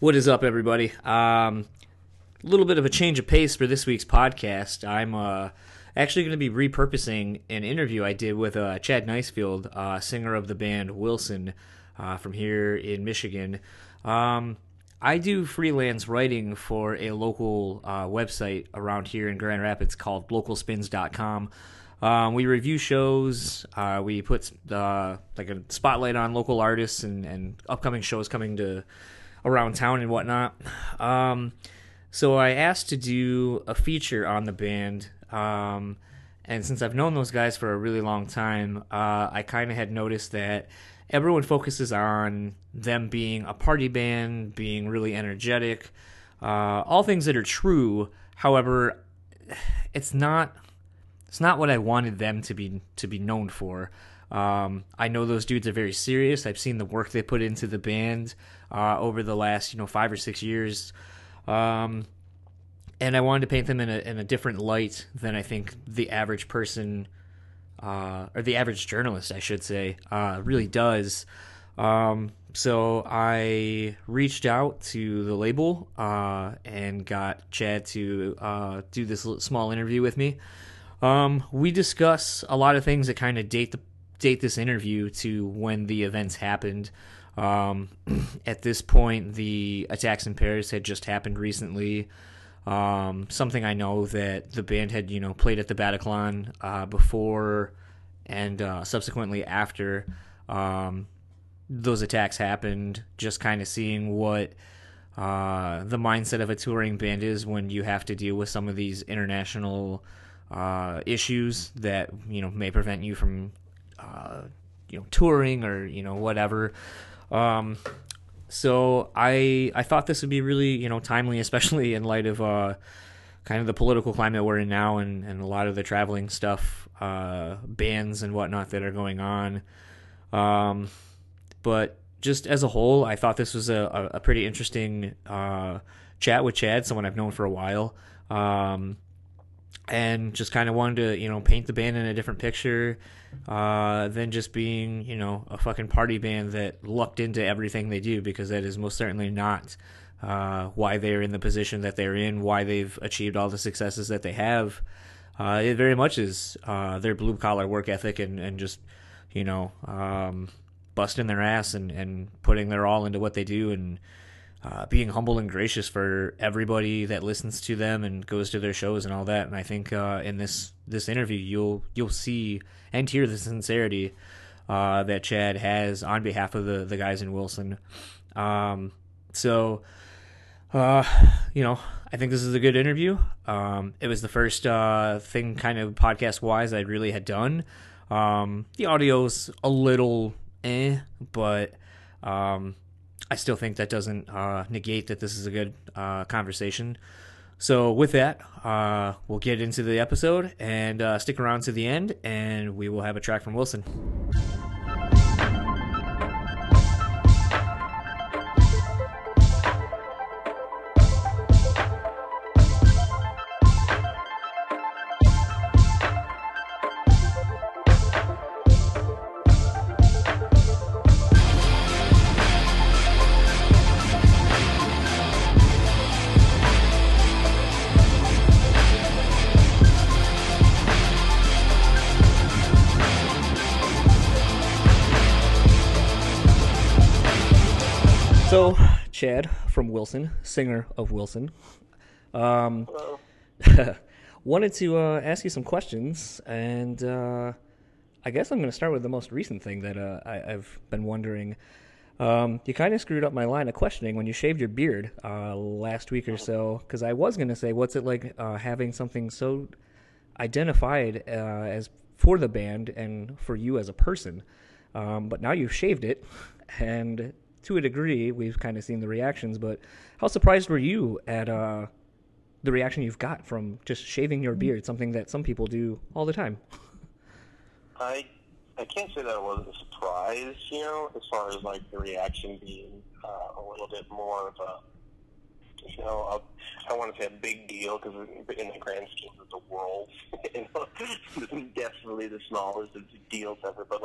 What is up, everybody? A little bit of a change of pace for this week's podcast. I'm actually going to be repurposing an interview I did with Chad Nicefield, singer of the band Wilson from here in Michigan. I do freelance writing for a local website around here in Grand Rapids called Localspins.com. We review shows, we put like a spotlight on local artists and upcoming shows coming to around town and whatnot. So I asked to do a feature on the band, and since I've known those guys for a really long time, I kind of had noticed that everyone focuses on them being a party band, being really energetic, all things that are true. However, it's not what I wanted them to be known for. I know those dudes are very serious. I've seen the work they put into the band over the last 5 or 6 years, and I wanted to paint them in a different light than I think the average person or the average journalist, I should say, really does. So I reached out to the label and got Chad to do this small interview with me. We discuss a lot of things that kind of date this interview to when the events happened. At this point, the attacks in Paris had just happened recently. Something I know that the band had, played at the Bataclan before and subsequently after those attacks happened. Just kind of seeing what the mindset of a touring band is when you have to deal with some of these international issues that may prevent you from touring or whatever. So I thought this would be really timely, especially in light of kind of the political climate we're in now and a lot of the traveling stuff, bans and whatnot that are going on. But just as a whole, I thought this was a pretty interesting chat with Chad, someone I've known for a while. And just kind of wanted to, paint the band in a different picture than just being, a fucking party band that lucked into everything they do, because that is most certainly not why they're in the position that they're in, why they've achieved all the successes that they have. It very much is their blue-collar work ethic and just, busting their ass and putting their all into what they do, and being humble and gracious for everybody that listens to them and goes to their shows and all that. And I think in this interview, you'll see and hear the sincerity that Chad has on behalf of the guys in Wilson. I think this is a good interview. It was the first thing kind of podcast-wise I really had done. The audio's a little but... I still think that doesn't negate that this is a good conversation. So with that, we'll get into the episode, and stick around to the end, and we will have a track from Wilson. Chad from Wilson, singer of Wilson. Hello. Wanted to ask you some questions, and I guess I'm going to start with the most recent thing that I've been wondering. You kind of screwed up my line of questioning when you shaved your beard last week or so, because I was going to say, what's it like having something so identified as for the band and for you as a person? But now you've shaved it, and... to a degree, we've kind of seen the reactions, but how surprised were you at the reaction you've got from just shaving your beard, something that some people do all the time? I can't say that I wasn't surprised, as far as, the reaction being a little bit more of a, I don't want to say a big deal, because in the grand scheme of the world, definitely the smallest of deals ever, but,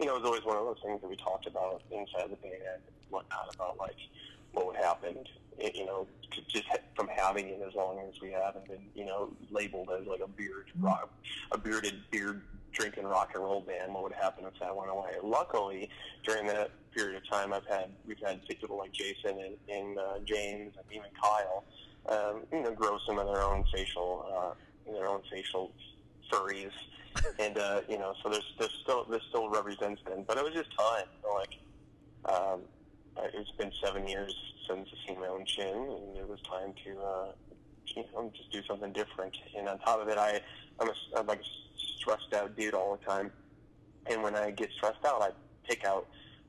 it was always one of those things that we talked about inside the band and whatnot, about, what would happen, you know, just from having it as long as we haven't been, you know, labeled as like a bearded beer drinking rock and roll band. What would happen if that went away? Luckily, during that period of time, we've had people like Jason and James and even Kyle, you know, grow some of their own facial furries, and you know, so there's still represents them. But it was just time, you know, like. It's been 7 years since I've seen my own chin, and it was time to, you know, just do something different. And on top of it, I'm like a stressed out dude all the time. And when I get stressed out, I pick out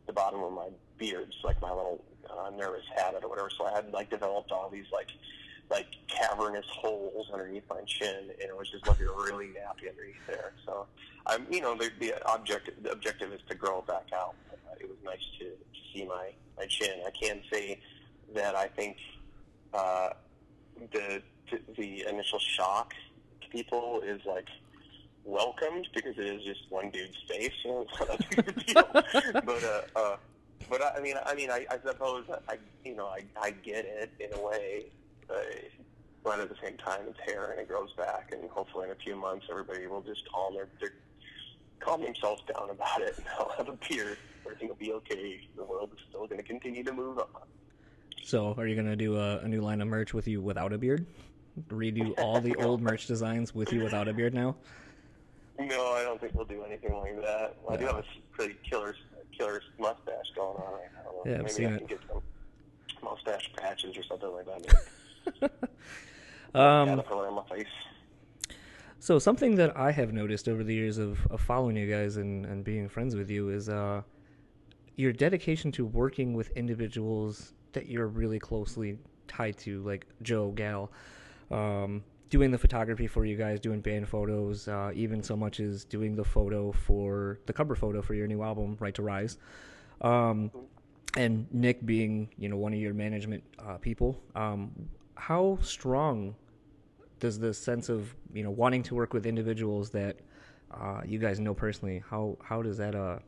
the bottom of my beard, just like my little nervous habit or whatever. So I had like developed all these like cavernous holes underneath my chin, and it was just looking really nappy underneath there. So I'm, you know, the objective is to grow it back out. It was nice to see my chin. I can say that I think the initial shock to people is like welcomed, because it is just one dude's face. You know, it's not a big deal. But I mean, I suppose I get it in a way. But at the same time, it's hair and it grows back, and hopefully in a few months, everybody will just calm themselves down about it, and I'll have a beer. Everything will be okay. The world is still going to continue to move on. So, are you going to do a new line of merch with you without a beard? Redo all the old merch designs with you without a beard now? No, I don't think we'll do anything like that. Well, no. I do have a pretty killer mustache going on right now. Yeah, I've seen it. Maybe I can get some mustache patches or something like that. So something that I have noticed over the years of following you guys and being friends with you is your dedication to working with individuals that you're really closely tied to, like Joe Gal, doing the photography for you guys, doing band photos, even so much as doing the cover photo for your new album, Right to Rise. And Nick being, you know, one of your management people. How strong does the sense of, you know, wanting to work with individuals that you guys know personally, how does that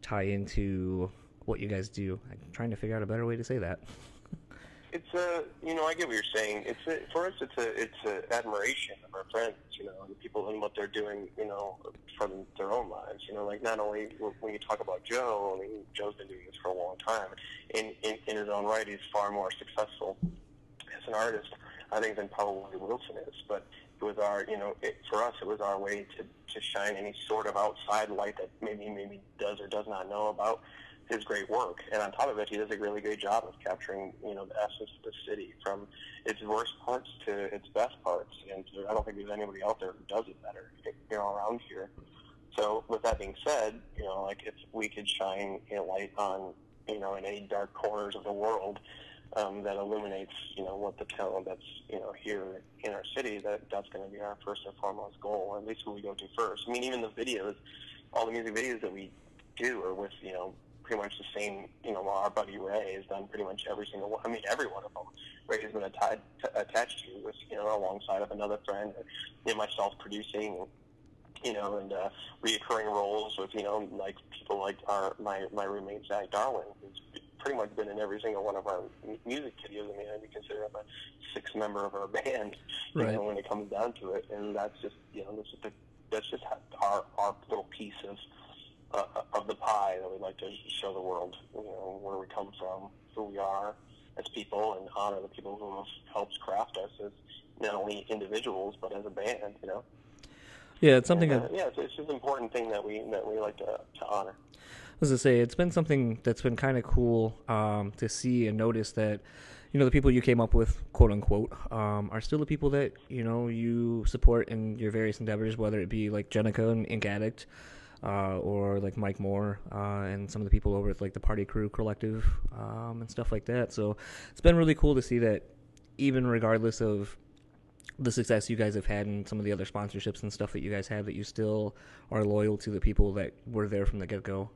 tie into what you guys do? I'm trying to figure out a better way to say that. It's you know, I get what you're saying. For us, it's admiration of our friends, you know, and people and what they're doing, you know, from their own lives. You know, like not only when you talk about Joe, I mean, Joe's been doing this for a long time. In his own right, he's far more successful as an artist, I think, than probably Wilson is. But it was for us, it was our way to shine any sort of outside light that maybe does or does not know about his great work. And on top of it, he does a really great job of capturing, you know, the essence of the city, from its worst parts to its best parts. And I don't think there's anybody out there who does it better, you know, around here. So with that being said, you know, like if we could shine a light on, you know, in any dark corners of the world, that illuminates, you know, what the talent that's, you know, here in our city, that's going to be our first and foremost goal, at least what we go to first. I mean, even the videos, all the music videos that we do are with, you know, pretty much the same, you know, our buddy Ray has done pretty much every single one. I mean, every one of them Ray has been attached to, with, you know, alongside of another friend and myself producing, you know, and reoccurring roles with, you know, like people like my roommate Zach Darwin, who's pretty much been in every single one of our music videos. I mean, we consider him a sixth member of our band, you right. know, when it comes down to it. And that's just, you know, that's just our little piece of the pie that we like to show the world, you know, where we come from, who we are as people, and honor the people who have helped craft us as not only individuals but as a band, you know. Yeah, it's something. And, it's just an important thing that we like to honor. I was gonna say, it's been something that's been kind of cool to see and notice that, you know, the people you came up with, quote unquote, are still the people that, you know, you support in your various endeavors, whether it be like Jenica and Ink Addict. Or like Mike Moore and some of the people over at like the Party Crew Collective and stuff like that. So it's been really cool to see that, even regardless of the success you guys have had and some of the other sponsorships and stuff that you guys have, that you still are loyal to the people that were there from the get-go.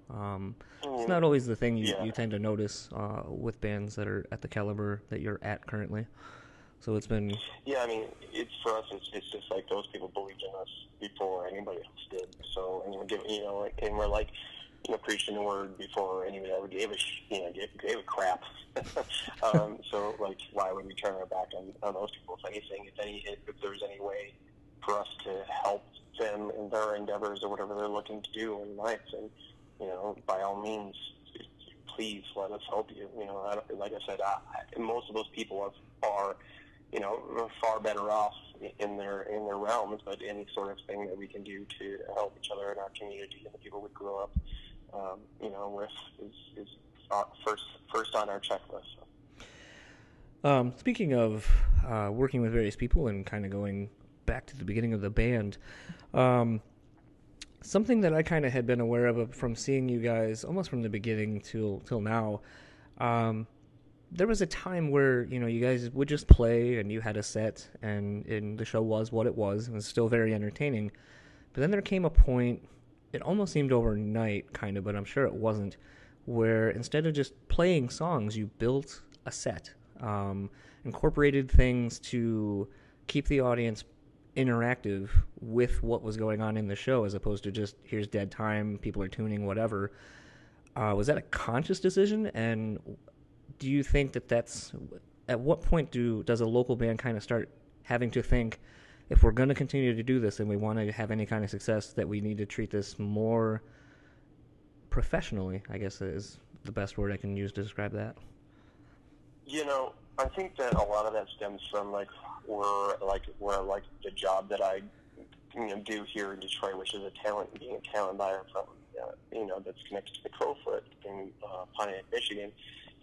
It's not always the thing you tend to notice with bands that are at the caliber that you're at currently. So it's been... Yeah, I mean, for us, it's just like those people believed in us before anybody else did. So, and we're like, you know, preaching the word before anyone ever gave a crap. So, like, why would we turn our back on those people? If anything, if there's any way for us to help them in their endeavors or whatever they're looking to do in life, and, you know, by all means, please let us help you. You know, like I said, most of those people are far better off in their realms, but any sort of thing that we can do to help each other in our community and the people we grew up, with is first on our checklist. So. Speaking of working with various people and kind of going back to the beginning of the band, something that I kind of had been aware of from seeing you guys almost from the beginning till now, there was a time where, you know, you guys would just play and you had a set and the show was what it was and it was still very entertaining. But then there came a point, it almost seemed overnight kind of, but I'm sure it wasn't, where instead of just playing songs, you built a set, incorporated things to keep the audience interactive with what was going on in the show as opposed to just, here's dead time, people are tuning, whatever. Was that a conscious decision? And do you think that's at what point does a local band kind of start having to think, if we're going to continue to do this and we want to have any kind of success, that we need to treat this more professionally, I guess is the best word I can use to describe that? You know, I think that a lot of that stems from where the job that I do here in Detroit, which is being a talent buyer from that's connected to the Crofoot in Pontiac, Michigan.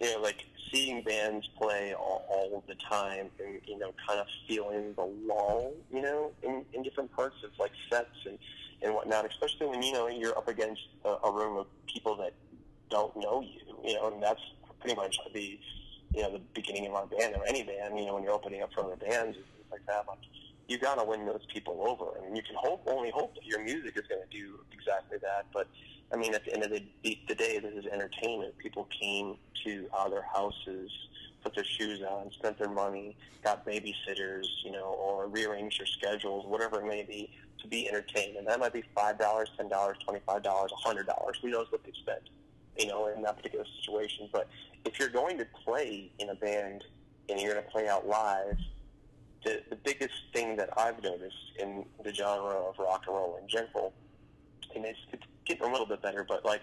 You know, like seeing bands play all of the time and, you know, kind of feeling the lull, you know, in different parts of like sets and whatnot, especially when, you know, you're up against a room of people that don't know you, you know, and that's pretty much the beginning of our band or any band, you know, when you're opening up for other bands and things like that. Like, you got to win those people over. I mean, you can only hope that your music is going to do exactly that, but I mean, at the end of the day, this is entertainment. People came to their houses, put their shoes on, spent their money, got babysitters, you know, or rearranged their schedules, whatever it may be, to be entertained. And that might be $5, $10, $25, $100. Who knows what they spent, you know, in that particular situation. But if you're going to play in a band and you're going to play out live, the biggest thing that I've noticed in the genre of rock and roll in general, and it's getting a little bit better, but like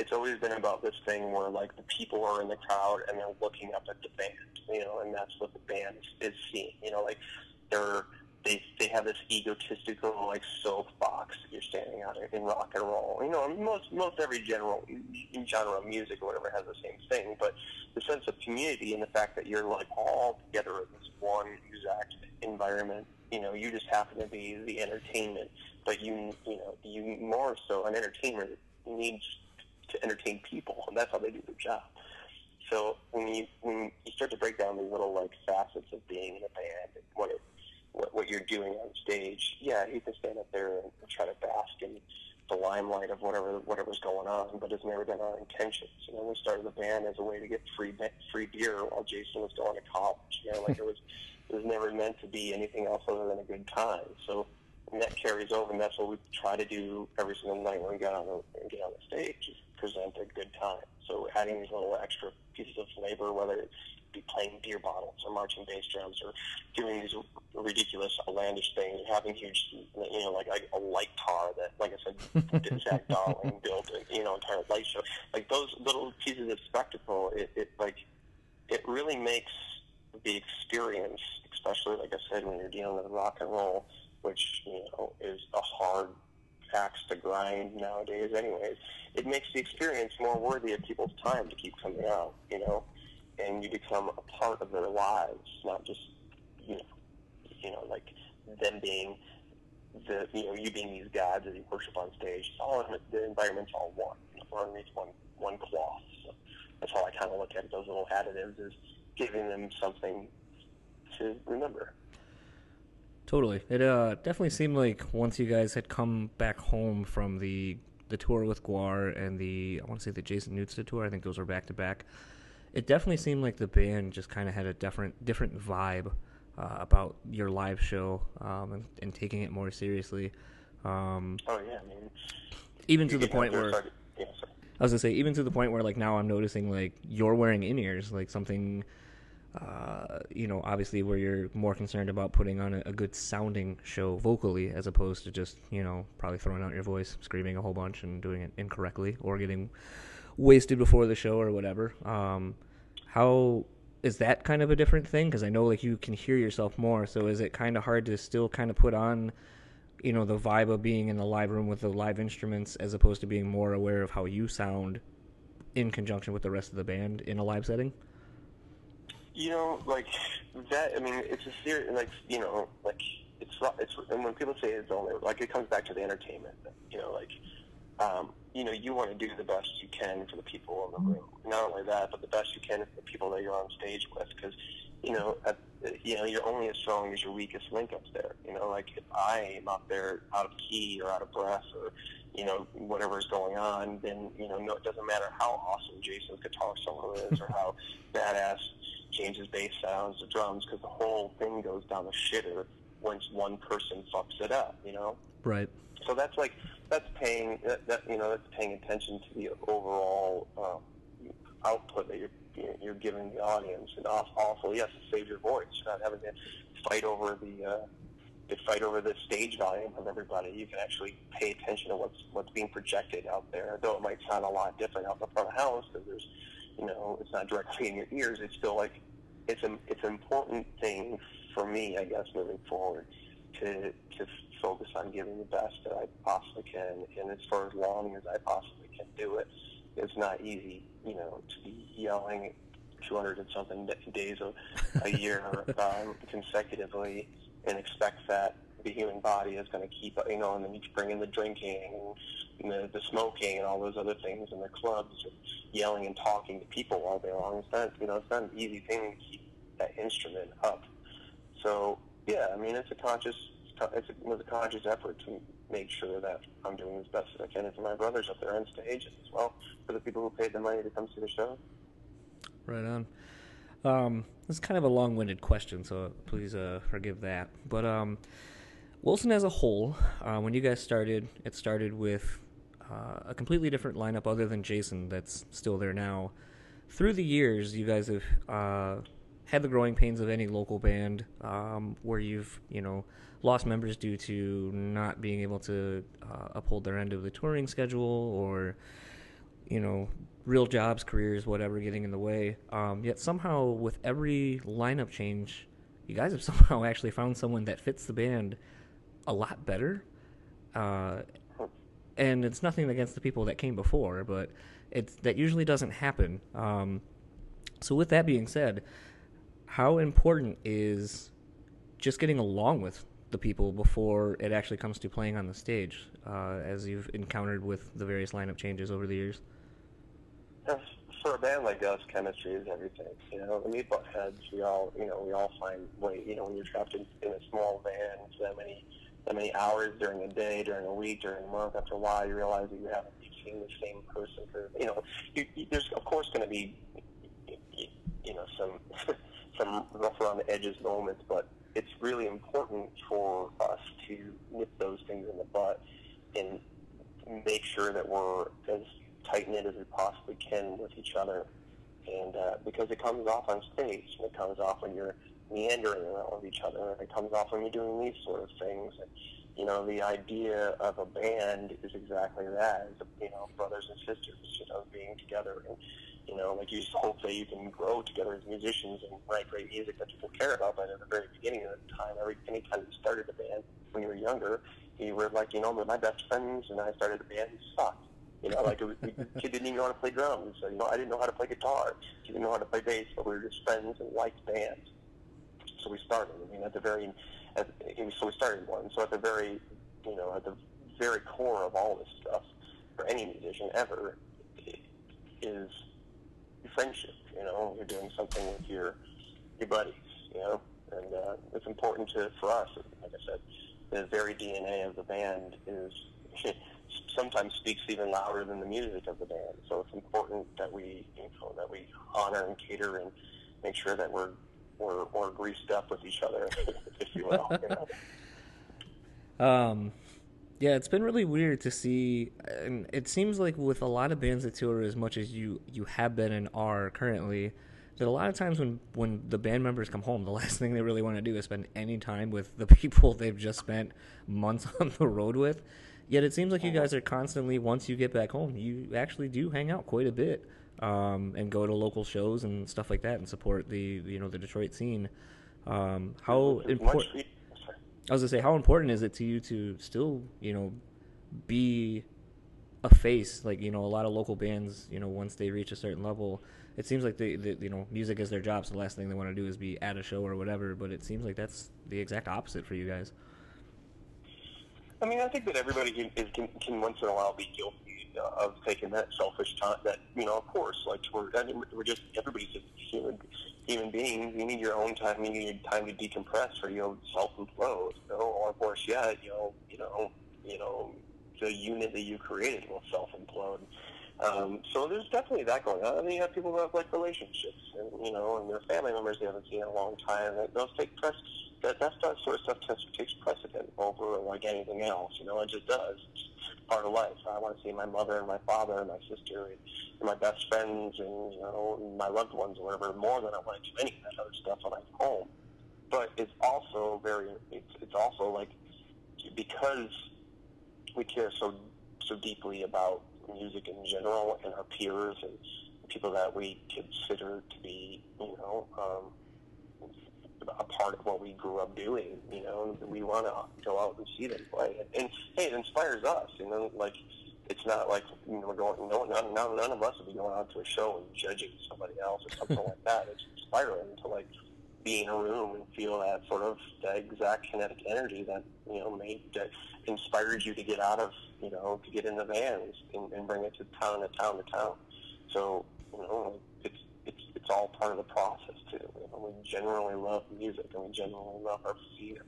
it's always been about this thing where like the people are in the crowd and they're looking up at the band, you know, and that's what the band is seeing, you know, like they have this egotistical like soapbox that you're standing on in rock and roll, you know. Most every genre of music or whatever has the same thing, but the sense of community and the fact that you're like all together in this one exact environment. You know, you just happen to be the entertainment, but you more so an entertainer needs to entertain people, and that's how they do their job. So when you start to break down the little like facets of being in a band, and what you're doing on stage, yeah, you can stand up there and try to bask in the limelight of whatever's going on, but it's never been our intentions. You know, we started the band as a way to get free beer while Jason was going to college. You know, like it was never meant to be anything else other than a good time. So that carries over, and that's what we try to do every single night when we get on the stage, is present a good time. So adding these little extra pieces of flavor, whether it be playing beer bottles or marching bass drums or doing these ridiculous, outlandish things, or having huge, you know, like a light tar that, like I said, Zach Darwin built, you know, entire light show. Like those little pieces of spectacle, it really makes the experience, especially, like I said, when you're dealing with rock and roll, which, you know, is a hard axe to grind nowadays anyways, it makes the experience more worthy of people's time to keep coming out, you know, and you become a part of their lives, not just, you know, like them being the, you know, you being these gods that you worship on stage. It's all, the environment's all one, you know, or underneath one cloth. So that's how I kind of look at those little additives, is giving them something to remember. Totally. It definitely seemed like once you guys had come back home from the tour with Gwar and the Jason Newsted tour, I think those were back-to-back, it definitely seemed like the band just kind of had a different vibe about your live show and taking it more seriously. Oh, yeah. I mean, even to the point where... Yes, sir. I was gonna say, even to the point where, like, now I'm noticing, like, you're wearing in-ears, like something, you know, obviously where you're more concerned about putting on a good sounding show vocally, as opposed to just, you know, probably throwing out your voice, screaming a whole bunch and doing it incorrectly or getting wasted before the show or whatever. How is that kind of a different thing? Because I know, like, you can hear yourself more, so is it kind of hard to still kind of put on, you know, the vibe of being in the live room with the live instruments, as opposed to being more aware of how you sound in conjunction with the rest of the band in a live setting? You know, like that, I mean, it's a serious, like, you know, like it's, and when people say it's only, like, it comes back to the entertainment, you know, like, you know, you want to do the best you can for the people in the room. Not only that, but the best you can for the people that you're on stage with, because, you know, you're only as strong as your weakest link up there. You know, like, if I am up there out of key or out of breath or, you know, whatever's going on, then, you know, no, it doesn't matter how awesome Jason's guitar solo is or how badass James's bass sounds, the drums, because the whole thing goes down the shitter once one person fucks it up, you know? Right. So that's like, that's paying attention to the overall output that you're giving the audience, and also, yes, to save your voice. You're not having to fight over the stage volume of everybody. You can actually pay attention to what's being projected out there, though it might sound a lot different out the front of the house, because there's, you know, it's not directly in your ears. It's still like, it's an important thing for me, I guess, moving forward, to focus on giving the best that I possibly can, and as far as long as I possibly can do it. It's not easy, you know, to be yelling 200 and something days of a year consecutively, and expect that the human body is going to keep, you know, and then you bring in the drinking and the smoking and all those other things, and the clubs and yelling and talking to people all day long. It's not, you know, it's not an easy thing to keep that instrument up. So yeah, I mean, it was a conscious effort to make sure that I'm doing as best as I can, and for my brothers up there on stage as well, for the people who paid the money to come see the show. Right on. This is kind of a long-winded question, so please forgive that. But Wilson as a whole, when you guys started, it started with a completely different lineup other than Jason that's still there now. Through the years, you guys have had the growing pains of any local band, where you've, you know, lost members due to not being able to uphold their end of the touring schedule, or, you know, real jobs, careers, whatever, getting in the way. Yet somehow with every lineup change, you guys have somehow actually found someone that fits the band a lot better. And it's nothing against the people that came before, but that usually doesn't happen. So with that being said, how important is just getting along with the people before it actually comes to playing on the stage, as you've encountered with the various lineup changes over the years? For a band like us, chemistry is everything. You know, when we butt heads, we all find way. You know, when you're trapped in a small van for that many hours during a day, during a week, during a month, after a while, you realize that you haven't seen the same person for, you know, there's of course going to be, you know, some rough around the edges moments, but it's really important for us to nip those things in the butt and make sure that we're as tight-knit as we possibly can with each other. And because it comes off on stage, and it comes off when you're meandering around with each other, and it comes off when you're doing these sort of things. And, you know, the idea of a band is exactly that, you know, brothers and sisters, you know, being together. And, you know, like, you just hope that you can grow together as musicians and write great music that people care about. But at the very beginning of the time, any time you started a band when you were younger, you were like, you know, my best friends and I started a band who sucked. You know, like, she didn't even know how to play drums. So, you know, I didn't know how to play guitar. She didn't know how to play bass, but we were just friends and liked bands. So we started. I mean, so we started one. So at the very core of all this stuff, for any musician ever, is friendship. You know, you're doing something with your buddies, you know, and it's important for us. Like I said, the very DNA of the band is sometimes speaks even louder than the music of the band. So it's important that we, you know, that we honor and cater and make sure that we're greased up with each other, if you will. You know? Yeah, it's been really weird to see, and it seems like with a lot of bands that tour as much as you have been and are currently, that a lot of times when the band members come home, the last thing they really want to do is spend any time with the people they've just spent months on the road with. Yet it seems like you guys are constantly, once you get back home, you actually do hang out quite a bit, and go to local shows and stuff like that and support the Detroit scene. How important? I was gonna say, how important is it to you to still, be a face? Like, a lot of local bands, once they reach a certain level, it seems like they music is their job, so the last thing they want to do is be at a show or whatever. But it seems like that's the exact opposite for you guys. I mean, I think that everybody can once in a while be guilty of taking that selfish time. That of course, like we're just everybody's just human beings. You need your own time. You need your time to decompress or self-implode. Or of course, yeah, the unit that you created will self-implode. So there's definitely that going on. I mean, you have people who have like relationships, and and their family members they haven't seen in a long time. And those take precedence. That sort of stuff takes precedent over like anything else, it just does. It's part of life. I want to see my mother and my father and my sister and my best friends and, my loved ones or whatever more than I want to do any of that other stuff when I'm home. But it's also it's also like, because we care so deeply about music in general and our peers and people that we consider to be, a part of what we grew up doing, we want to go out and see them play, and hey, it inspires us, like it's not like we're going, none of us will be going out to a show and judging somebody else or something like that. It's inspiring to like be in a room and feel that sort of that exact kinetic energy that that inspired you to get out of to get in the vans and bring it to town. So it's all part of the process too. We generally love music, and we generally love our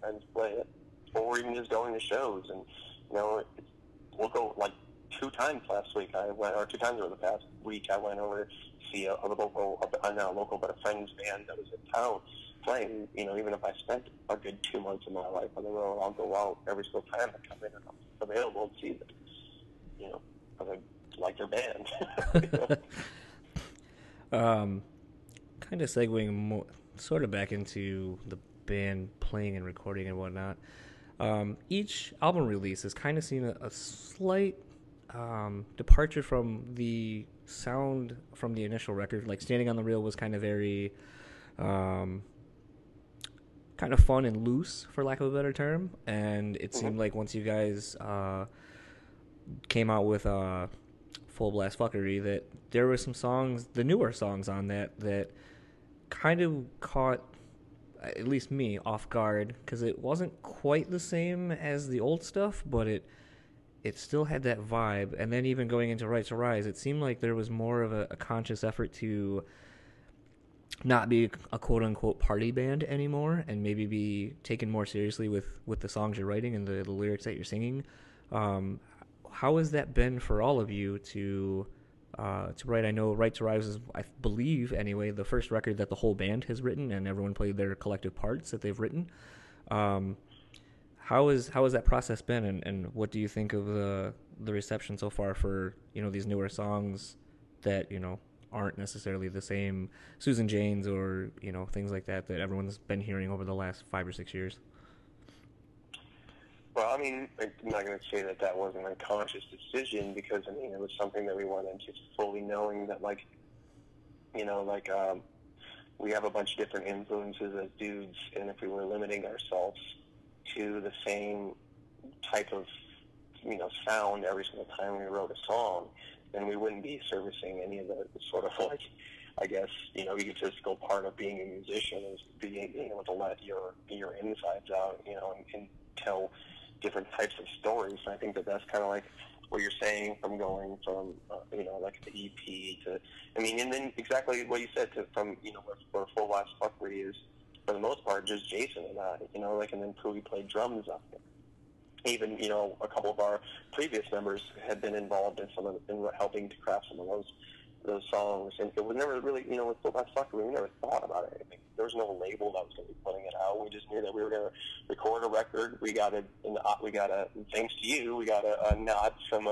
friends play it, or even just going to shows. And we'll go like two times over the past week. I went over to see not a local, but a friend's band that was in town playing. Even if I spent a good 2 months of my life on the road, I'll go out every single time I come in and I'm available to see them. Because I like their band. Kind of segueing more, sort of back into the band playing and recording and whatnot. Each album release has kind of seen a slight departure from the sound from the initial record. Like Standing on the Reel was kind of very kind of fun and loose, for lack of a better term. And it seemed like once you guys came out with Full Blast Fuckery, that there were some songs, the newer songs on that kind of caught at least me off guard, because it wasn't quite the same as the old stuff, but it still had that vibe. And then even going into Right to Rise, it seemed like there was more of a conscious effort to not be a quote-unquote party band anymore, and maybe be taken more seriously with the songs you're writing and the lyrics that you're singing. How has that been for all of you to write? I know Right to Rise is, I believe anyway, the first record that the whole band has written and everyone played their collective parts that they've written. How has that process been, and what do you think of the reception so far for these newer songs that aren't necessarily the same Susan Jane's or things like that everyone's been hearing over the last 5 or 6 years? Well, I mean, I'm not going to say that was an unconscious decision, because, I mean, it was something that we wanted to fully knowing that, like, we have a bunch of different influences as dudes, and if we were limiting ourselves to the same type of, sound every single time we wrote a song, then we wouldn't be servicing any of the sort of, like, I guess, egotistical part of being a musician is being able to let your insides out, and tell different types of stories. And I think that's kind of like what you're saying, from going from like the EP to, I mean, and then exactly what you said to from where Full Blast Fuckery is for the most part just Jason and I, and then Pooey played drums up there. Even a couple of our previous members had been involved in helping to craft some of those songs, and it was never really with Full Blast Fuckery we never thought about anything. There was no label that was going to be putting it out. We just knew that we were going to record a record. We got a thanks to you, we got a nod from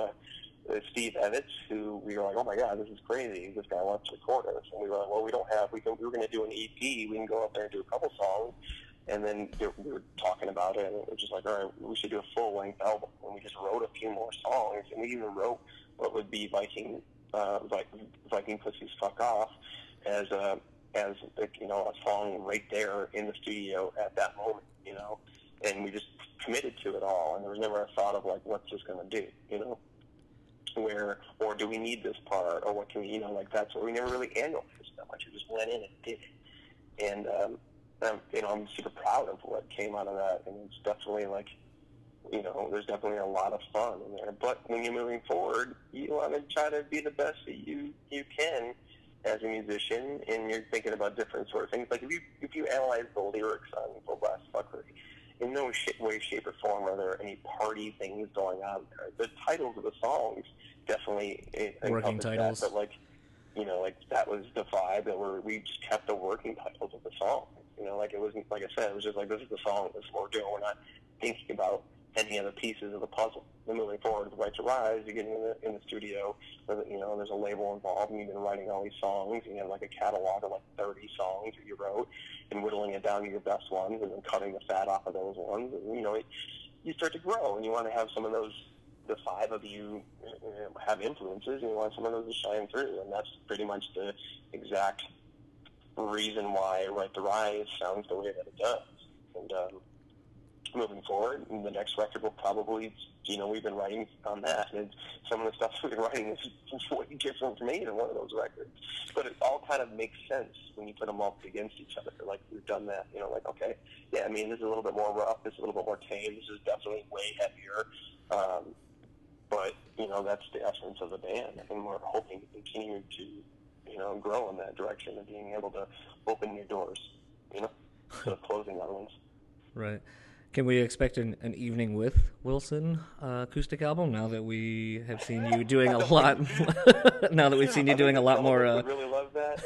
Steve Evitz, who we were like, oh my God, this is crazy. This guy wants to record us. And we were like, well, we were going to do an EP. We can go up there and do a couple songs. And then we were talking about it, and it was just like, all right, we should do a full-length album. And we just wrote a few more songs, and we even wrote what would be Viking Pussies Fuck Off as a song right there in the studio at that moment, you know. And we just committed to it all, and there was never a thought of, like, what's this going to do, you know? Where, or do we need this part, or what can we, you know, like that. So we never really analyzed that much. We just went in and did it. And, I'm super proud of what came out of that, and it's definitely like, you know, there's definitely a lot of fun in there. But when you're moving forward, you want to try to be the best that you can as a musician, and you're thinking about different sort of things. Like if you analyze the lyrics on Full Blast Fuckery, in no way, shape, or form are there any party things going on there. The titles of the songs definitely working titles, that, but like, you know, like that was the vibe that we just kept the working titles of the song. You know, like it wasn't, like I said, it was just like, this is the song, this is what we're doing. We're not thinking about any other pieces of the puzzle. Then moving forward with Right to Rise, you're getting in the studio, you know, there's a label involved, and you've been writing all these songs, and you have like a catalog of like 30 songs that you wrote, and whittling it down to your best ones, and then cutting the fat off of those ones. And, you know, you start to grow, and you want to have some of those, the five of you have influences, and you want some of those to shine through. And that's pretty much the exact reason why Right to Rise sounds the way that it does. And moving forward, and the next record will probably, you know, we've been writing on that, and some of the stuff we've been writing is way different to me than one of those records, but it all kind of makes sense when you put them all against each other. Like, we've done that, you know, like, okay, yeah, I mean, this is a little bit more rough, this is a little bit more tame, this is definitely way heavier, but, you know, that's the essence of the band, and we're hoping to continue to, you know, grow in that direction and being able to open new doors, you know, instead of closing other ones. Right. Can we expect an Evening with Wilson acoustic album now that we have seen you doing a lot? Now that we've seen you doing a lot more. I really love that.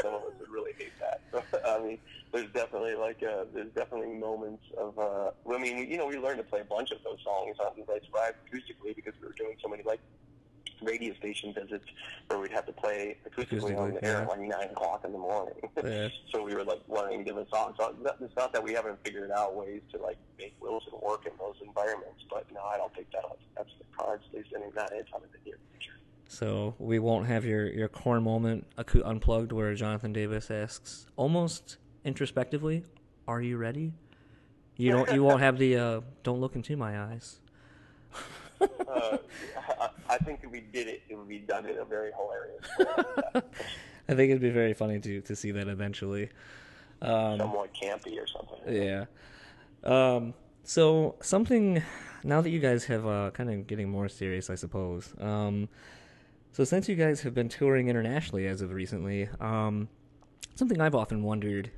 Some of us would really hate that. I mean, there's definitely moments of. I mean, you know, we learned to play a bunch of those songs on the Right to Rise acoustically because we were doing so many like radio station visits where we'd have to play acoustically on the air at like 9 o'clock in the morning. Yeah. So we were like learning different songs. So it's not that we haven't figured out ways to like make Wilson work in those environments, but no, I don't think that's the cards, at least not anytime in the near future. So we won't have your core moment unplugged where Jonathan Davis asks almost introspectively, "Are you ready?" You won't have the "Don't look into my eyes." I think if we did it, it would be done in a very hilarious way. I think it'd be very funny to see that eventually. Somewhat campy or something. Yeah. So something, now that you guys have kind of getting more serious, I suppose. So since you guys have been touring internationally as of recently, something I've often wondered,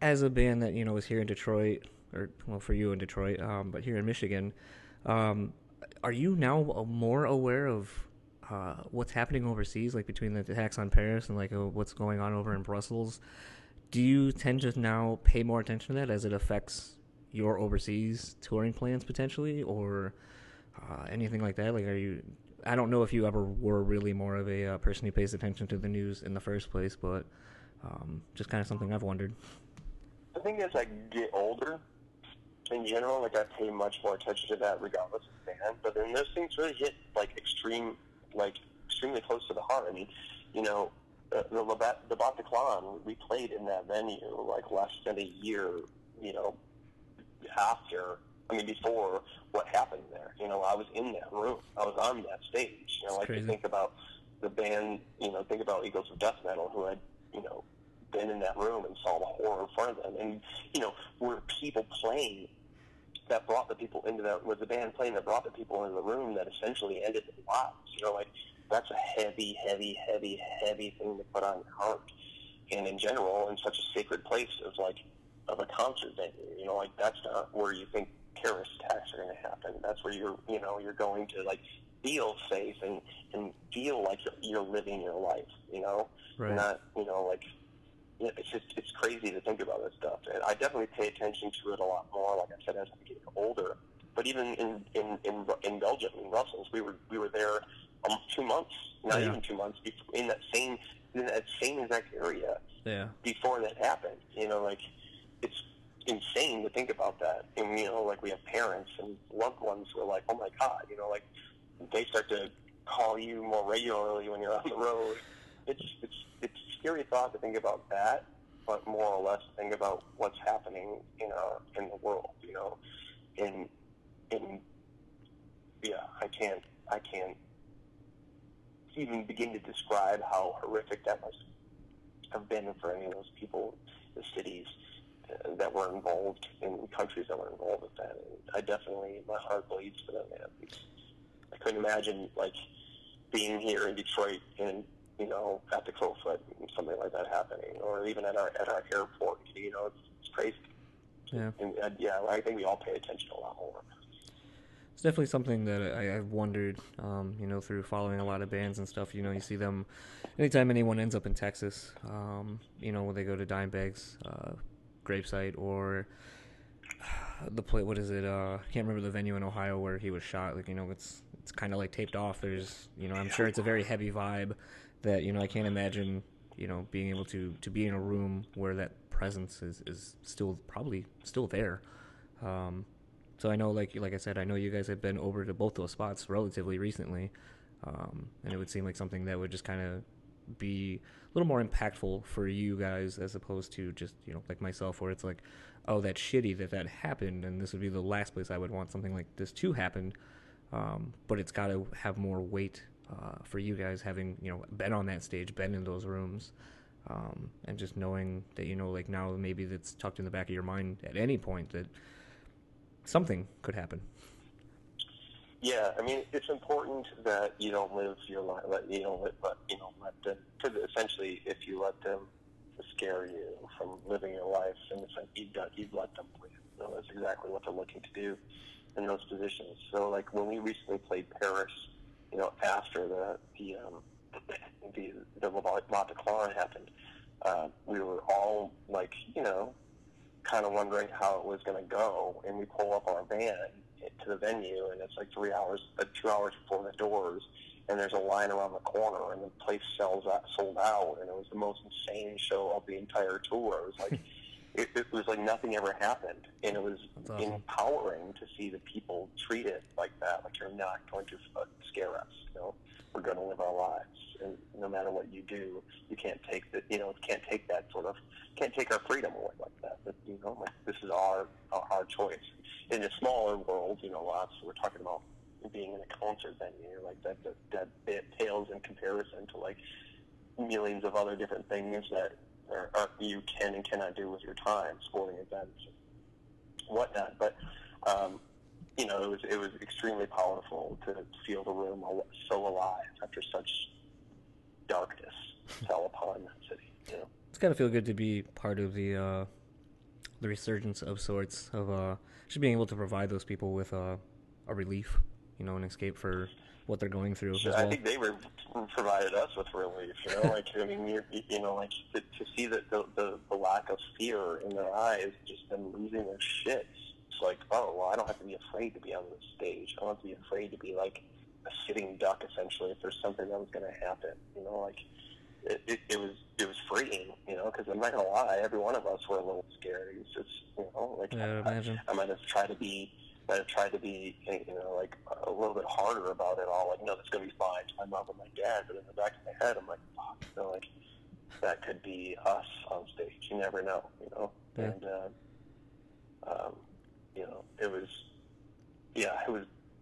as a band that, you know, is here in Detroit, or well, for you in Detroit, but here in Michigan, are you now more aware of what's happening overseas, like between the attacks on Paris and like what's going on over in Brussels? Do you tend to now pay more attention to that as it affects your overseas touring plans potentially, or anything like that? Like, are you? I don't know if you ever were really more of a person who pays attention to the news in the first place, but just kind of something I've wondered. I think as I get older, in general, like, I pay much more attention to that regardless of the band, but then those things really hit, like, extremely close to the heart. I mean, you know, the Bataclan, we played in that venue, like, less than a year, you know, before what happened there. You know, I was in that room. I was on that stage. You know, like, you think about the band, you know, think about Eagles of Death Metal, who had, you know, been in that room and saw the horror in front of them, and you know, were people playing that brought the people into that, was the band playing that brought the people into the room that essentially ended their lives. You know, like, that's a heavy thing to put on your heart, and in general, in such a sacred place as like of a concert venue. You know, like, that's not where you think terrorist attacks are going to happen. That's where you're, you know, you're going to like feel safe and feel like you're living your life. You know, right. Not, you know, like, it's just, it's crazy to think about this stuff. And I definitely pay attention to it a lot more. Like I said, as I'm getting older. But even in Belgium, in Brussels, we were there almost 2 months, not even 2 months, in that same exact area. Yeah. Before that happened, you know, like, it's insane to think about that. And, you know, like, we have parents and loved ones who are like, oh my God, you know, like, they start to call you more regularly when you're on the road. It's a scary thought to think about that, but more or less think about what's happening in the world, you know, I can't even begin to describe how horrific that must have been for any of those people, the cities that were involved, and countries that were involved with that. And I definitely, my heart bleeds for them, man. I couldn't imagine, like, being here in Detroit and, you know, at the Crofoot and something like that happening, or even at our airport. You know, it's crazy. Yeah. And, I think we all pay attention a lot more. It's definitely something that I've wondered, you know, through following a lot of bands and stuff. You know, you see them anytime anyone ends up in Texas, you know, when they go to Dimebag's gravesite, or the play, what is it? Can't remember the venue in Ohio where he was shot. Like, you know, it's kind of like taped off. There's, you know, I'm sure it's a very heavy vibe that, you know, I can't imagine, you know, being able to be in a room where that presence is still probably still there. So I know, like I said, I know you guys have been over to both those spots relatively recently, and it would seem like something that would just kind of be a little more impactful for you guys as opposed to just, you know, like myself, where it's like, oh, that's shitty that happened, and this would be the last place I would want something like this to happen. But it's got to have more weight for you guys, having, you know, been on that stage, been in those rooms. And just knowing that, you know, like, now maybe that's tucked in the back of your mind at any point that something could happen. Yeah, I mean, it's important that you don't live your life, essentially, if you let them scare you from living your life, and it's like you've let them live. So that's exactly what they're looking to do in those positions. So, like, when we recently played Paris, you know, after the Bataclan happened, we were all, like, you know, kind of wondering how it was going to go, and we pull up our van to the venue, and it's like 2 hours before the doors, and there's a line around the corner, and the place sold out, and it was the most insane show of the entire tour. It was like it was like nothing ever happened, and it was awesome. Empowering to see the people treat it like that, like, you're not going to scare us, you know, we're going to live our lives, and no matter what you do, you can't take that, you know, can't take our freedom away like that. But, you know, like, this is our choice. In a smaller world, you know, we're talking about being in a concert venue, like that it pales in comparison to, like, millions of other different things that you can and cannot do with your time, sporting events and whatnot. But you know, it was extremely powerful to feel the room so alive after such darkness fell upon that city, you know? It's gotta feel good to be part of the resurgence of sorts of just being able to provide those people with a relief, you know, an escape for what they're going through. Sure, as well. I think they provided us with relief, you know, like, I mean, you know, like, to see the lack of fear in their eyes, just them losing their shit. It's like, oh, well, I don't have to be afraid to be on the stage. I don't have to be afraid to be, like, a sitting duck, essentially, if there's something that was going to happen, you know, like, it was freeing, you know, because I'm not going to lie, every one of us were a little scared. It's just, you know, like, I might have tried to be, you know, like, a little bit harder about it all. Like, no, that's going to be fine. I'm not with my dad, but in the back of my head, I'm like, fuck, you know, like, that could be us on stage. You never know, you know. Yeah. And, you know,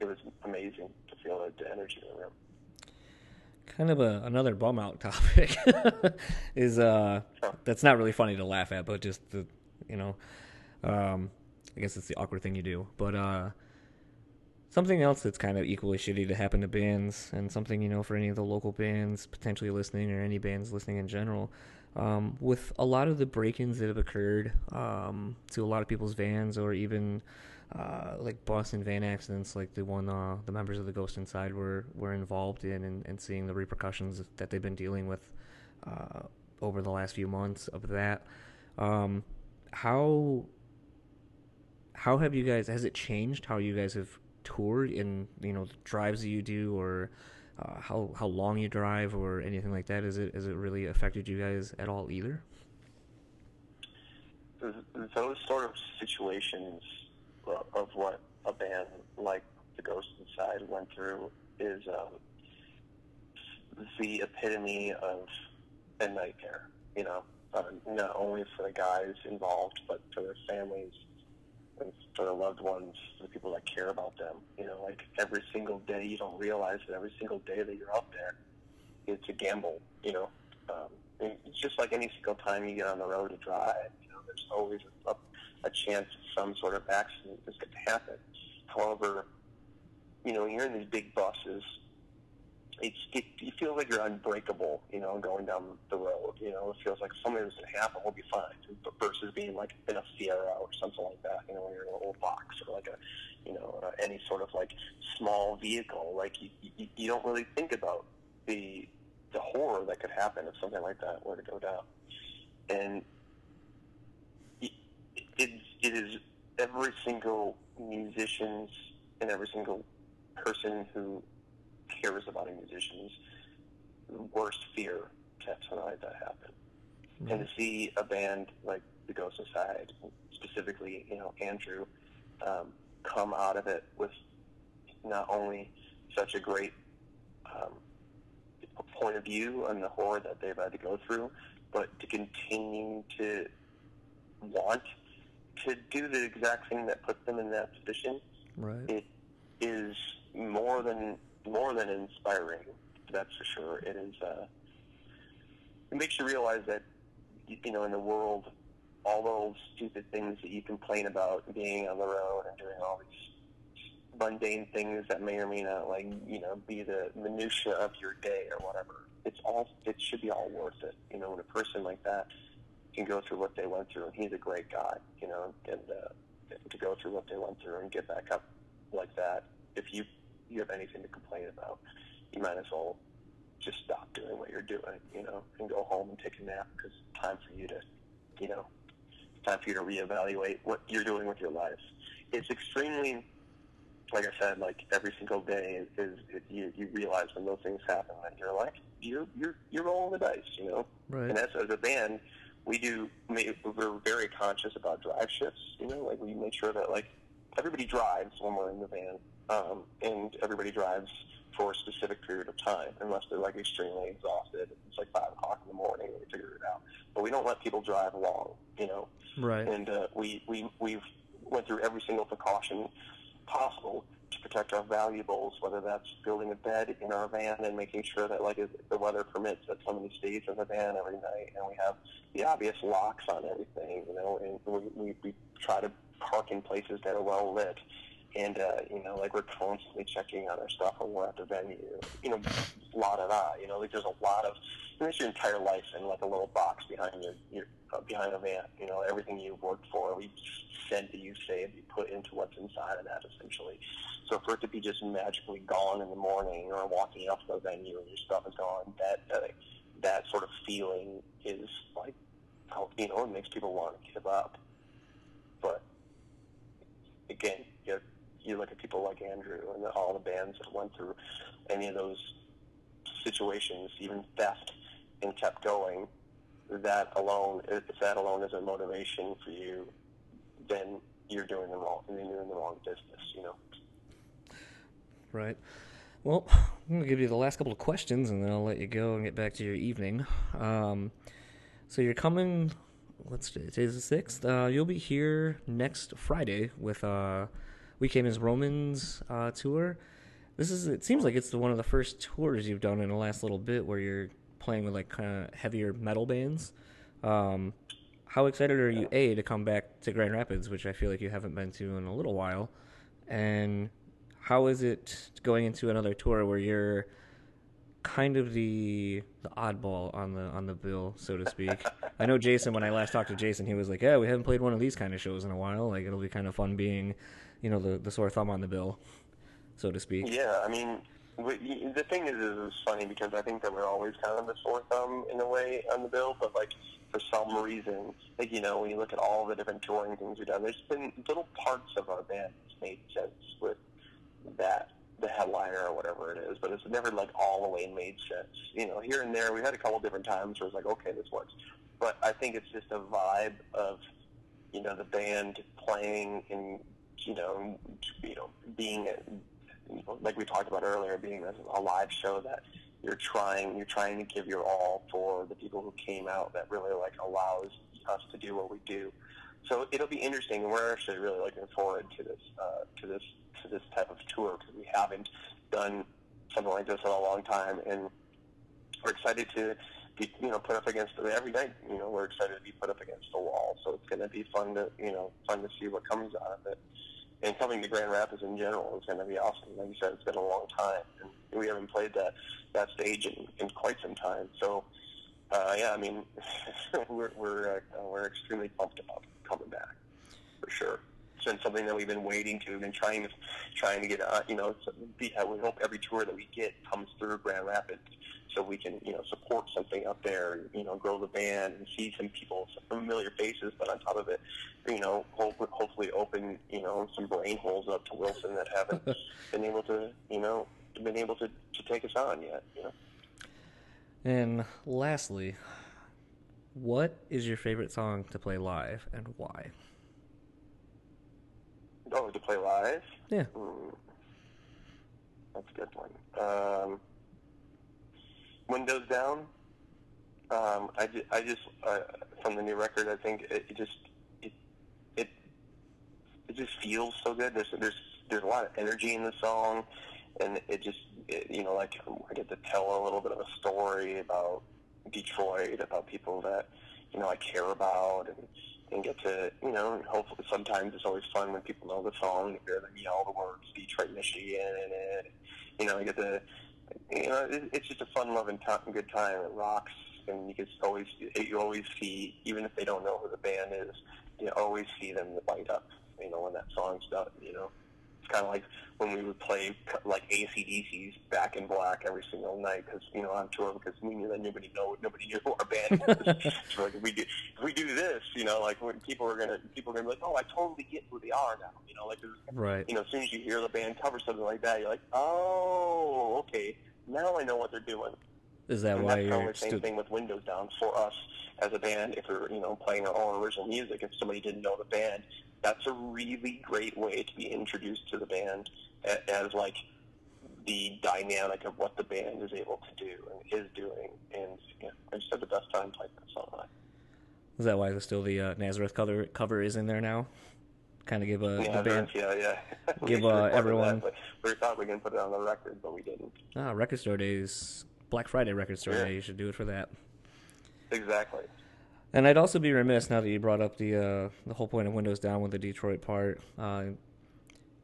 it was amazing to feel the energy in the room. Kind of another bum out topic is that's not really funny to laugh at, but just the, you know. I guess it's the awkward thing you do, but something else that's kind of equally shitty to happen to bands, and something, you know, for any of the local bands potentially listening, or any bands listening in general, with a lot of the break-ins that have occurred to a lot of people's vans, or even like bus and van accidents, like the one the members of the Ghost Inside were involved in, and seeing the repercussions that they've been dealing with over the last few months of that. How have you guys, has it changed how you guys have toured in, you know, the drives that you do, or how long you drive or anything like that? Has it really affected you guys at all either? Those sort of situations of what a band like The Ghost Inside went through is the epitome of a nightmare, you know, not only for the guys involved, but for their families and for their loved ones, for the people that care about them. You know, like every single day, you don't realize that every single day that you're out there, it's a gamble, you know. It's just like any single time you get on the road to drive, you know, there's always a chance some sort of accident is going to happen. However, you know, you're in these big buses, it feels like you're unbreakable, you know, going down the road. You know, it feels like something that's going to happen, we'll be fine, versus being like in a Sierra or something like that, you know, when you're in an old box or like a, you know, any sort of like small vehicle. Like you don't really think about the horror that could happen if something like that were to go down. And it is every single musician's and every single person who cares about a musician's worst fear to have something like that happen. Mm-hmm. And to see a band like The Ghost Inside, specifically, you know, Andrew, come out of it with not only such a great point of view on the horror that they've had to go through, but to continue to want to do the exact thing that put them in that position. Right. It is more than inspiring, that's for sure. It is. It makes you realize that, you know, in the world, all those stupid things that you complain about being on the road and doing all these mundane things that may or may not, like, you know, be the minutia of your day or whatever. It should be all worth it. You know, when a person like that can go through what they went through, and he's a great guy, you know, and to go through what they went through and get back up like that, if you have anything to complain about, you might as well just stop doing what you're doing, you know, and go home and take a nap, because it's time for you to, you know, it's time for you to reevaluate what you're doing with your life. It's extremely, like I said, like every single day is you realize when those things happen that you're like, you're rolling the dice, you know. Right. And as a band, we're very conscious about drive shifts, you know, like we make sure that like everybody drives when we're in the van, and everybody drives for a specific period of time, unless they're like extremely exhausted. It's like 5 o'clock in the morning and we figure it out. But we don't let people drive long, you know. Right. And we've went through every single precaution possible to protect our valuables, whether that's building a bed in our van and making sure that, like, if the weather permits, that somebody stays in the van every night, and we have the obvious locks on everything, you know, and we try to park in places that are well lit, and, you know, like, we're constantly checking on our stuff when we're at the venue, you know, la da da, you know, like, there's a lot of, there's your entire life in, like, a little box behind your behind a van, you know, everything you've worked for, we sent to you, saved, you put into what's inside of that, essentially. So for it to be just magically gone in the morning, or walking off the venue and your stuff is gone, that sort of feeling is, like, you know, it makes people want to give up. But, again, you look at people like Andrew and all the bands that went through any of those situations, even theft, and kept going. That alone, if that alone is a motivation for you, then you're doing the wrong, and then you're in the wrong business, you know. Right. Well, I'm gonna give you the last couple of questions, and then I'll let you go and get back to your evening. So you're coming. Today's the 6th. You'll be here next Friday with We Came As Romans tour. It seems like it's one of the first tours you've done in the last little bit where you're playing with like kind of heavier metal bands. How excited are you, A, to come back to Grand Rapids, which I feel like you haven't been to in a little while, and how is it going into another tour where you're kind of the oddball on the bill, so to speak? I know Jason, when I last talked to Jason, he was like, yeah, we haven't played one of these kind of shows in a while. Like, it'll be kind of fun being, you know, the sore thumb on the bill, so to speak. Yeah, I mean, The thing is it's funny because I think that we're always kind of the sore thumb in a way on the bill, but like for some reason, like, you know, when you look at all the different touring things we've done, there's been little parts of our band that's made sense with that, the headliner or whatever it is, but it's never like all the way made sense. You know, here and there, we've had a couple different times where it's like, okay, this works. But I think it's just a vibe of, you know, the band playing and, you know, being at, like we talked about earlier, being a live show that you're trying to give your all for the people who came out, that really like allows us to do what we do. So it'll be interesting, and we're actually really looking forward to this type of tour, because we haven't done something like this in a long time, and we're excited to be, you know, put up against every night. You know, we're excited to be put up against the wall. So it's going to be fun to, you know, fun to see what comes out of it. And coming to Grand Rapids in general is going to be awesome. Like you said, it's been a long time, and we haven't played that stage in quite some time. So, yeah, I mean, we're extremely pumped about coming back, for sure. It's been something that we've been waiting to. We've been trying to get, you know, we hope every tour that we get comes through Grand Rapids, so we can, you know, support something up there, and, you know, grow the band and see some people, some familiar faces, but on top of it, you know, hopefully open, you know, some brain holes up to Wilson that haven't been able to take us on yet, you know. And lastly, what is your favorite song to play live and why? Oh, to play live? Yeah. That's a good one. Windows Down. I just from the new record, I think it just feels so good. There's a lot of energy in the song, and it, I get to tell a little bit of a story about Detroit, about people that, you know, I care about, and get to, you know, hopefully sometimes it's always fun when people know the song, hear them yell the words Detroit, Michigan, and you know, I get to, you know, it's just a fun-loving good time. It rocks, and you always see, even if they don't know who the band is, you always see them light up, you know, when that song's done, you know. It's kind of like when we would play, like, AC/DC's Back in Black every single night, because, you know, on tour, because we knew that nobody knew who our band was. So, like, if we do this, you know, like, when people are gonna be like, oh, I totally get who they are now, you know, like, right. You know, as soon as you hear the band cover something like that, you're like, oh, okay, now I know what they're doing. Is that and why that's you're the same thing with Windows Down for us as a band? If we're, you know, playing our own original music, if somebody didn't know the band, that's a really great way to be introduced to the band as like the dynamic of what the band is able to do and is doing. And you know, I just had the best time playing that song live. Is that why there's still the Nazareth cover is in there now? Kind of give the band, yeah. Give everyone. That, we thought we were gonna put it on the record, but we didn't. Ah, Record Store Days, Black Friday Record Store Day. You should do it for that. Exactly. And I'd also be remiss, now that you brought up the whole point of Windows Down with the Detroit part.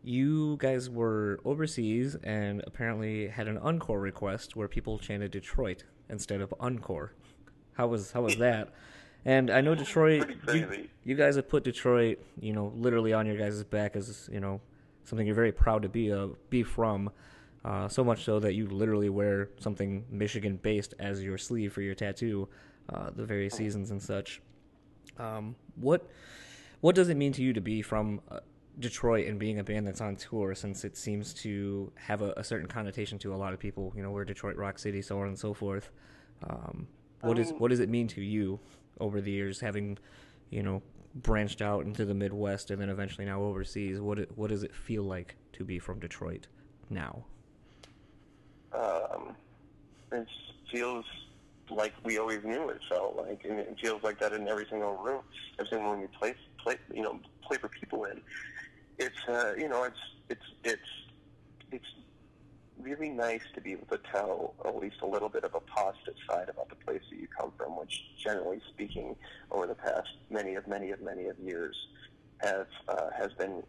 You guys were overseas and apparently had an encore request where people chanted Detroit instead of encore. How was that? And I know Detroit, you guys have put Detroit, you know, literally on your guys' back as, you know, something you're very proud to be from. So much so that you literally wear something Michigan-based as your sleeve for your tattoo. The various seasons and such. What does it mean to you to be from Detroit and being a band that's on tour, since it seems to have a certain connotation to a lot of people? You know, we're Detroit Rock City, so on and so forth. What does it mean to you over the years, having, you know, branched out into the Midwest and then eventually now overseas? What does it feel like to be from Detroit now? It feels like we always knew it felt like, and it feels like that in every single room, every single room you play for people in. It's you know, it's really nice to be able to tell at least a little bit of a positive side about the place that you come from, which generally speaking, over the past many of years, has been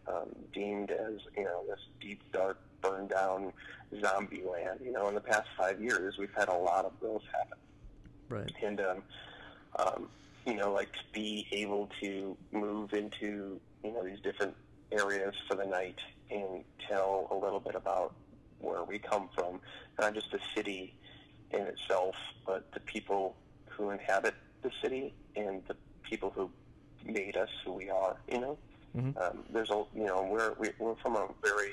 deemed as, you know, this deep dark burned down zombie land. You know, in the past 5 years, we've had a lot of those happen. Right. And, you know, like to be able to move into, you know, these different areas for the night and tell a little bit about where we come from, not just the city in itself, but the people who inhabit the city and the people who made us who we are, you know? Mm-hmm. There's a, you know, we're from a very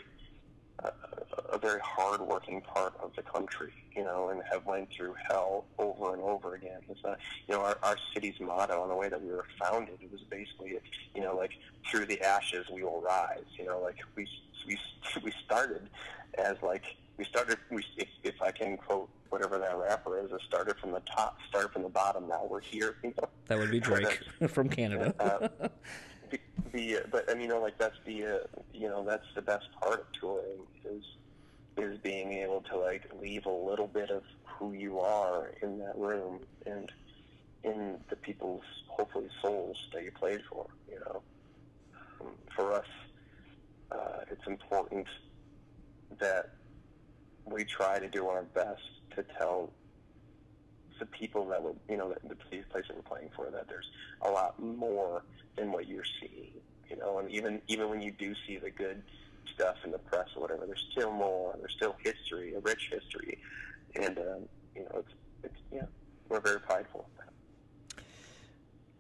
hard-working part of the country, you know, and have went through hell over and over again. It's not, you know, our city's motto and the way that we were founded, it was basically, you know, like, through the ashes we will rise, you know, like, we started as, like, if I can quote whatever that rapper is, it started from the top, started from the bottom, now we're here, you know? That would be Drake from Canada. But and you know, like, that's the you know, that's the best part of touring is being able to, like, leave a little bit of who you are in that room and in the people's, hopefully, souls that you played for. You know, for us, it's important that we try to do our best to tell the people that were, you know, the place that we're playing for, that there's a lot more than what you're seeing, you know, and even when you do see the good stuff in the press or whatever, there's still more, there's still history, a rich history, and, you know, it's yeah, we're very prideful of that.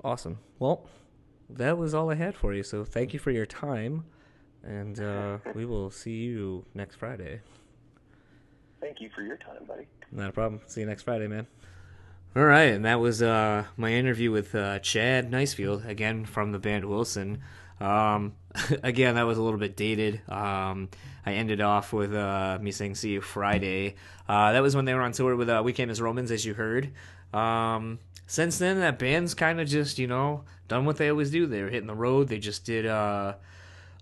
Awesome. Well, that was all I had for you, so thank you for your time, and we will see you next Friday. Thank you for your time, buddy. Not a problem. See you next Friday, man. All right, and that was my interview with Chad Nicefield, again, from the band Wilson. Again, that was a little bit dated. I ended off with me saying, see you Friday. That was when they were on tour with We Came As Romans, as you heard. Since then, that band's kind of just, you know, done what they always do. They were hitting the road. They just did a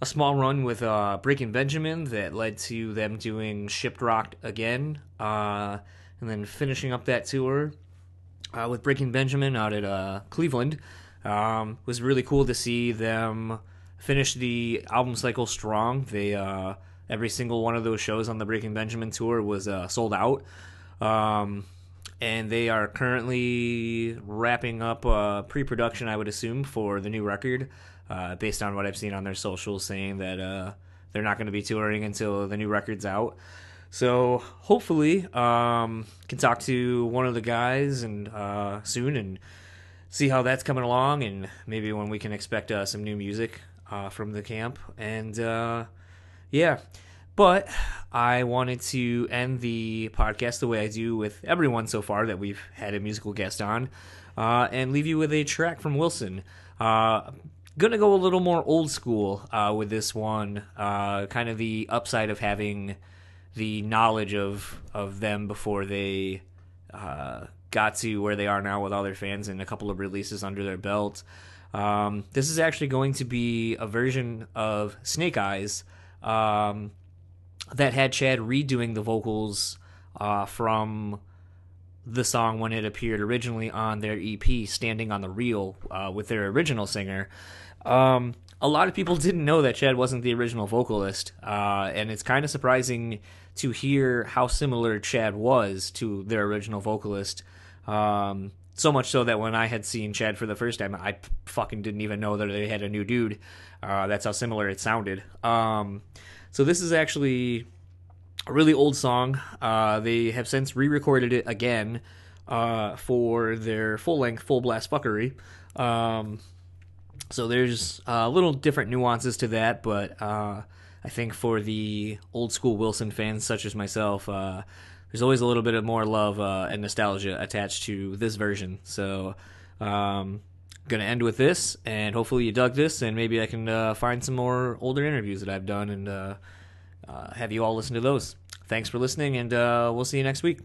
small run with Breaking Benjamin that led to them doing Shipped Rock again, and then finishing up that tour with Breaking Benjamin out at Cleveland. It was really cool to see them finish the album cycle strong. They every single one of those shows on the Breaking Benjamin tour was sold out, and they are currently wrapping up pre-production, I would assume, for the new record, based on what I've seen on their socials, saying that they're not going to be touring until the new record's out. So hopefully can talk to one of the guys and soon and see how that's coming along, and maybe when we can expect some new music from the camp. And yeah, but I wanted to end the podcast the way I do with everyone so far that we've had a musical guest on, and leave you with a track from Wilson. Gonna go a little more old school with this one, kind of the upside of having the knowledge of them before they got to where they are now with all their fans and a couple of releases under their belt. This is actually going to be a version of Snake Eyes that had Chad redoing the vocals from the song when it appeared originally on their EP, Standing on the Reel, with their original singer. A lot of people didn't know that Chad wasn't the original vocalist, and it's kind of surprising to hear how similar Chad was to their original vocalist, so much so that when I had seen Chad for the first time, I fucking didn't even know that they had a new dude. That's how similar it sounded. So this is actually a really old song. They have since re-recorded it again for their full-length Full Blast Fuckery. So there's little different nuances to that, but I think for the old-school Wilson fans such as myself, there's always a little bit of more love and nostalgia attached to this version. So going to end with this, and hopefully you dug this, and maybe I can find some more older interviews that I've done and have you all listen to those. Thanks for listening, and we'll see you next week.